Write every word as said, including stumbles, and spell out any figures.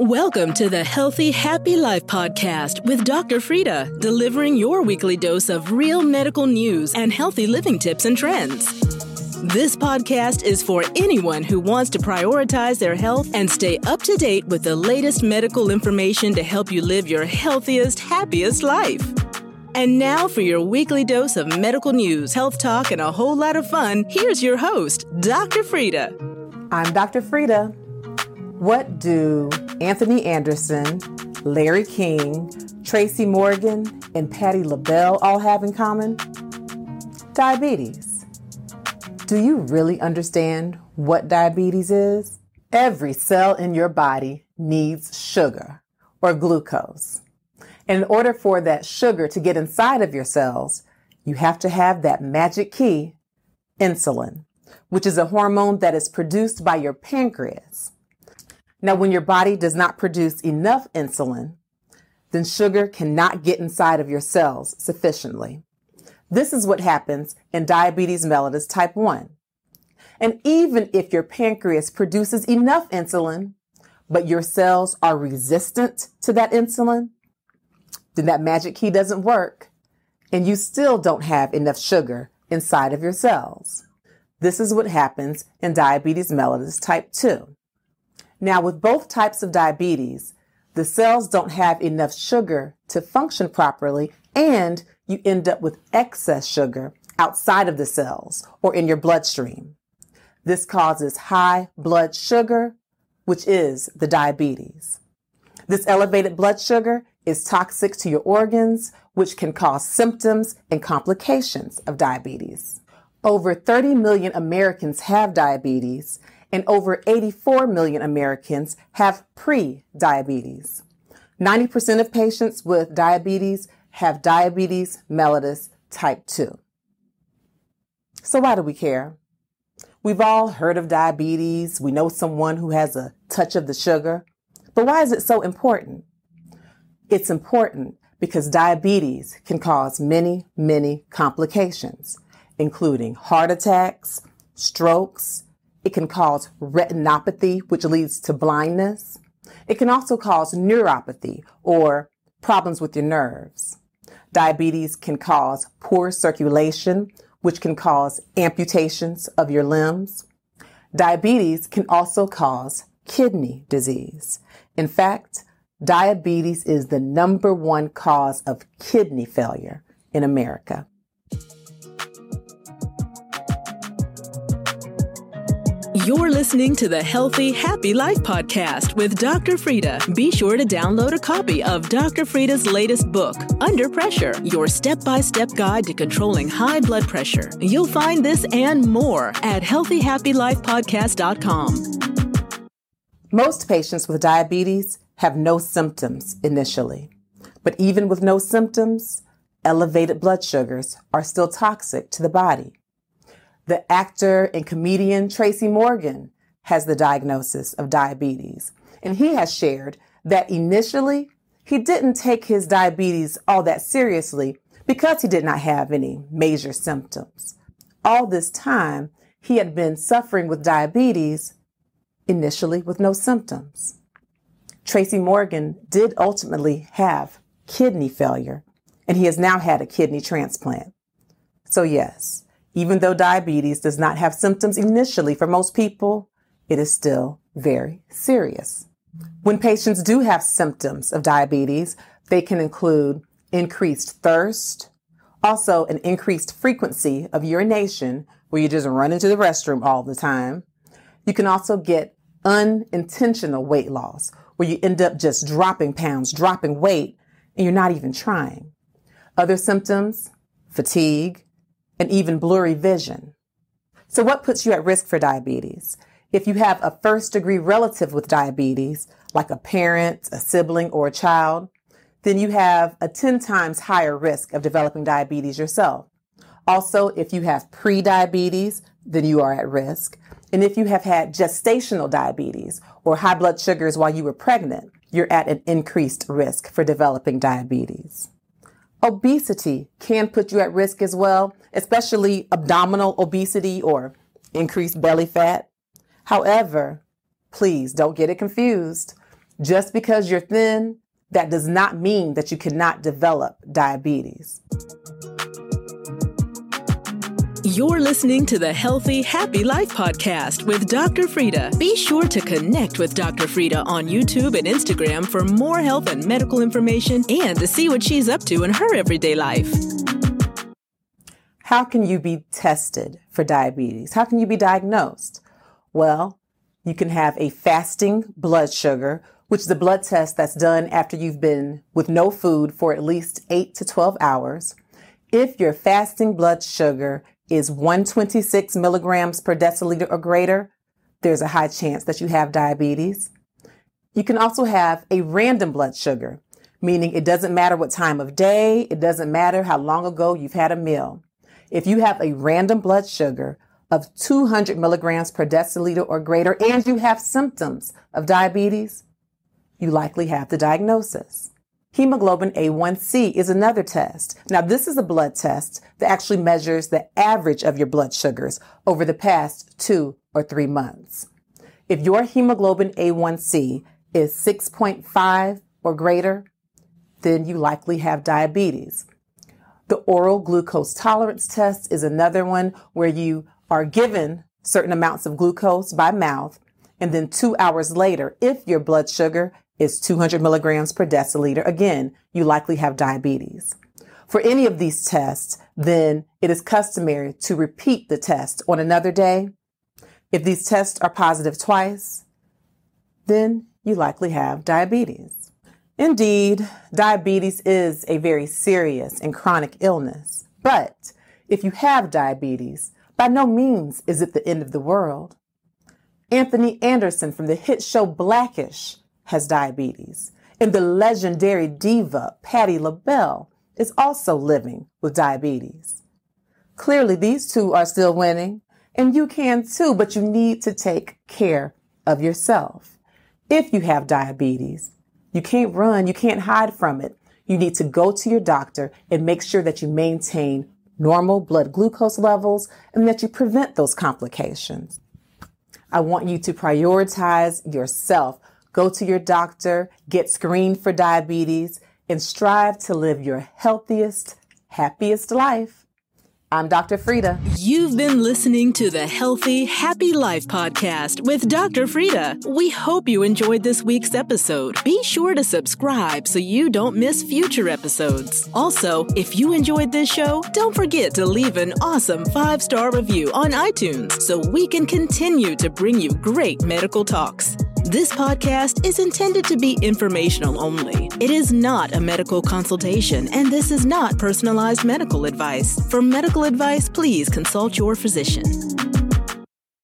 Welcome to the Healthy Happy Life Podcast with Doctor Frita, delivering your weekly dose of real medical news and healthy living tips and trends. This podcast is for anyone who wants to prioritize their health and stay up to date with the latest medical information to help you live your healthiest, happiest life. And now for your weekly dose of medical news, health talk, and a whole lot of fun, here's your host, Doctor Frita. I'm Doctor Frita. What do Anthony Anderson, Larry King, Tracy Morgan, and Patti LaBelle all have in common? Diabetes. Do you really understand what diabetes is? Every cell in your body needs sugar or glucose. And in order for that sugar to get inside of your cells, you have to have that magic key, insulin, which is a hormone that is produced by your pancreas. Now, when your body does not produce enough insulin, then sugar cannot get inside of your cells sufficiently. This is what happens in diabetes mellitus type one. And even if your pancreas produces enough insulin, but your cells are resistant to that insulin, then that magic key doesn't work, and you still don't have enough sugar inside of your cells. This is what happens in diabetes mellitus type two. Now, with both types of diabetes, the cells don't have enough sugar to function properly, and you end up with excess sugar outside of the cells or in your bloodstream. This causes high blood sugar, which is the diabetes. This elevated blood sugar is toxic to your organs, which can cause symptoms and complications of diabetes. Over thirty million Americans have diabetes, and over eighty-four million Americans have pre-diabetes. ninety percent of patients with diabetes have diabetes mellitus type two. So why do we care? We've all heard of diabetes. We know someone who has a touch of the sugar. But why is it so important? It's important because diabetes can cause many, many complications, including heart attacks, strokes. It can cause retinopathy, which leads to blindness. It can also cause neuropathy or problems with your nerves. Diabetes can cause poor circulation, which can cause amputations of your limbs. Diabetes can also cause kidney disease. In fact, diabetes is the number one cause of kidney failure in America. You're listening to the Healthy Happy Life Podcast with Doctor Frita. Be sure to download a copy of Doctor Frita's latest book, Under Pressure, your step-by-step guide to controlling high blood pressure. You'll find this and more at Healthy Happy Life Podcast dot com. Most patients with diabetes have no symptoms initially, but even with no symptoms, elevated blood sugars are still toxic to the body. The actor and comedian Tracy Morgan has the diagnosis of diabetes, and he has shared that initially he didn't take his diabetes all that seriously because he did not have any major symptoms. All this time, he had been suffering with diabetes, initially with no symptoms. Tracy Morgan did ultimately have kidney failure, and he has now had a kidney transplant. So yes, even though diabetes does not have symptoms initially for most people, it is still very serious. When patients do have symptoms of diabetes, they can include increased thirst, also an increased frequency of urination, where you just run into the restroom all the time. You can also get unintentional weight loss, where you end up just dropping pounds, dropping weight, and you're not even trying. Other symptoms, fatigue, and even blurry vision. So what puts you at risk for diabetes? If you have a first-degree relative with diabetes, like a parent, a sibling, or a child, then you have a ten times higher risk of developing diabetes yourself. Also, if you have pre-diabetes, then you are at risk. And if you have had gestational diabetes or high blood sugars while you were pregnant, you're at an increased risk for developing diabetes. Obesity can put you at risk as well, especially abdominal obesity or increased belly fat. However, please don't get it confused. Just because you're thin, that does not mean that you cannot develop diabetes. You're listening to the Healthy Happy Life Podcast with Doctor Frita. Be sure to connect with Doctor Frita on YouTube and Instagram for more health and medical information and to see what she's up to in her everyday life. How can you be tested for diabetes? How can you be diagnosed? Well, you can have a fasting blood sugar, which is a blood test that's done after you've been with no food for at least eight to twelve hours. If your fasting blood sugar is one hundred twenty-six milligrams per deciliter or greater, there's a high chance that you have diabetes. You can also have a random blood sugar, meaning it doesn't matter what time of day, it doesn't matter how long ago you've had a meal. If you have a random blood sugar of two hundred milligrams per deciliter or greater and you have symptoms of diabetes, you likely have the diagnosis. Hemoglobin A one C is another test. Now, this is a blood test that actually measures the average of your blood sugars over the past two or three months. If your hemoglobin A one C is six point five or greater, then you likely have diabetes. The oral glucose tolerance test is another one where you are given certain amounts of glucose by mouth, and then two hours later, if your blood sugar is two hundred milligrams per deciliter, again, you likely have diabetes. For any of these tests, then it is customary to repeat the test on another day. If these tests are positive twice, then you likely have diabetes. Indeed, diabetes is a very serious and chronic illness. But if you have diabetes, by no means is it the end of the world. Anthony Anderson from the hit show Blackish has diabetes, and the legendary diva Patti LaBelle is also living with diabetes. Clearly, these two are still winning, and you can too, but you need to take care of yourself. If you have diabetes, you can't run, you can't hide from it. You need to go to your doctor and make sure that you maintain normal blood glucose levels and that you prevent those complications. I want you to prioritize yourself. Go to your doctor, get screened for diabetes, and strive to live your healthiest, happiest life. I'm Doctor Frita. You've been listening to the Healthy Happy Life Podcast with Doctor Frita. We hope you enjoyed this week's episode. Be sure to subscribe so you don't miss future episodes. Also, if you enjoyed this show, don't forget to leave an awesome five-star review on iTunes so we can continue to bring you great medical talks. This podcast is intended to be informational only. It is not a medical consultation, and this is not personalized medical advice. For medical advice, please consult your physician.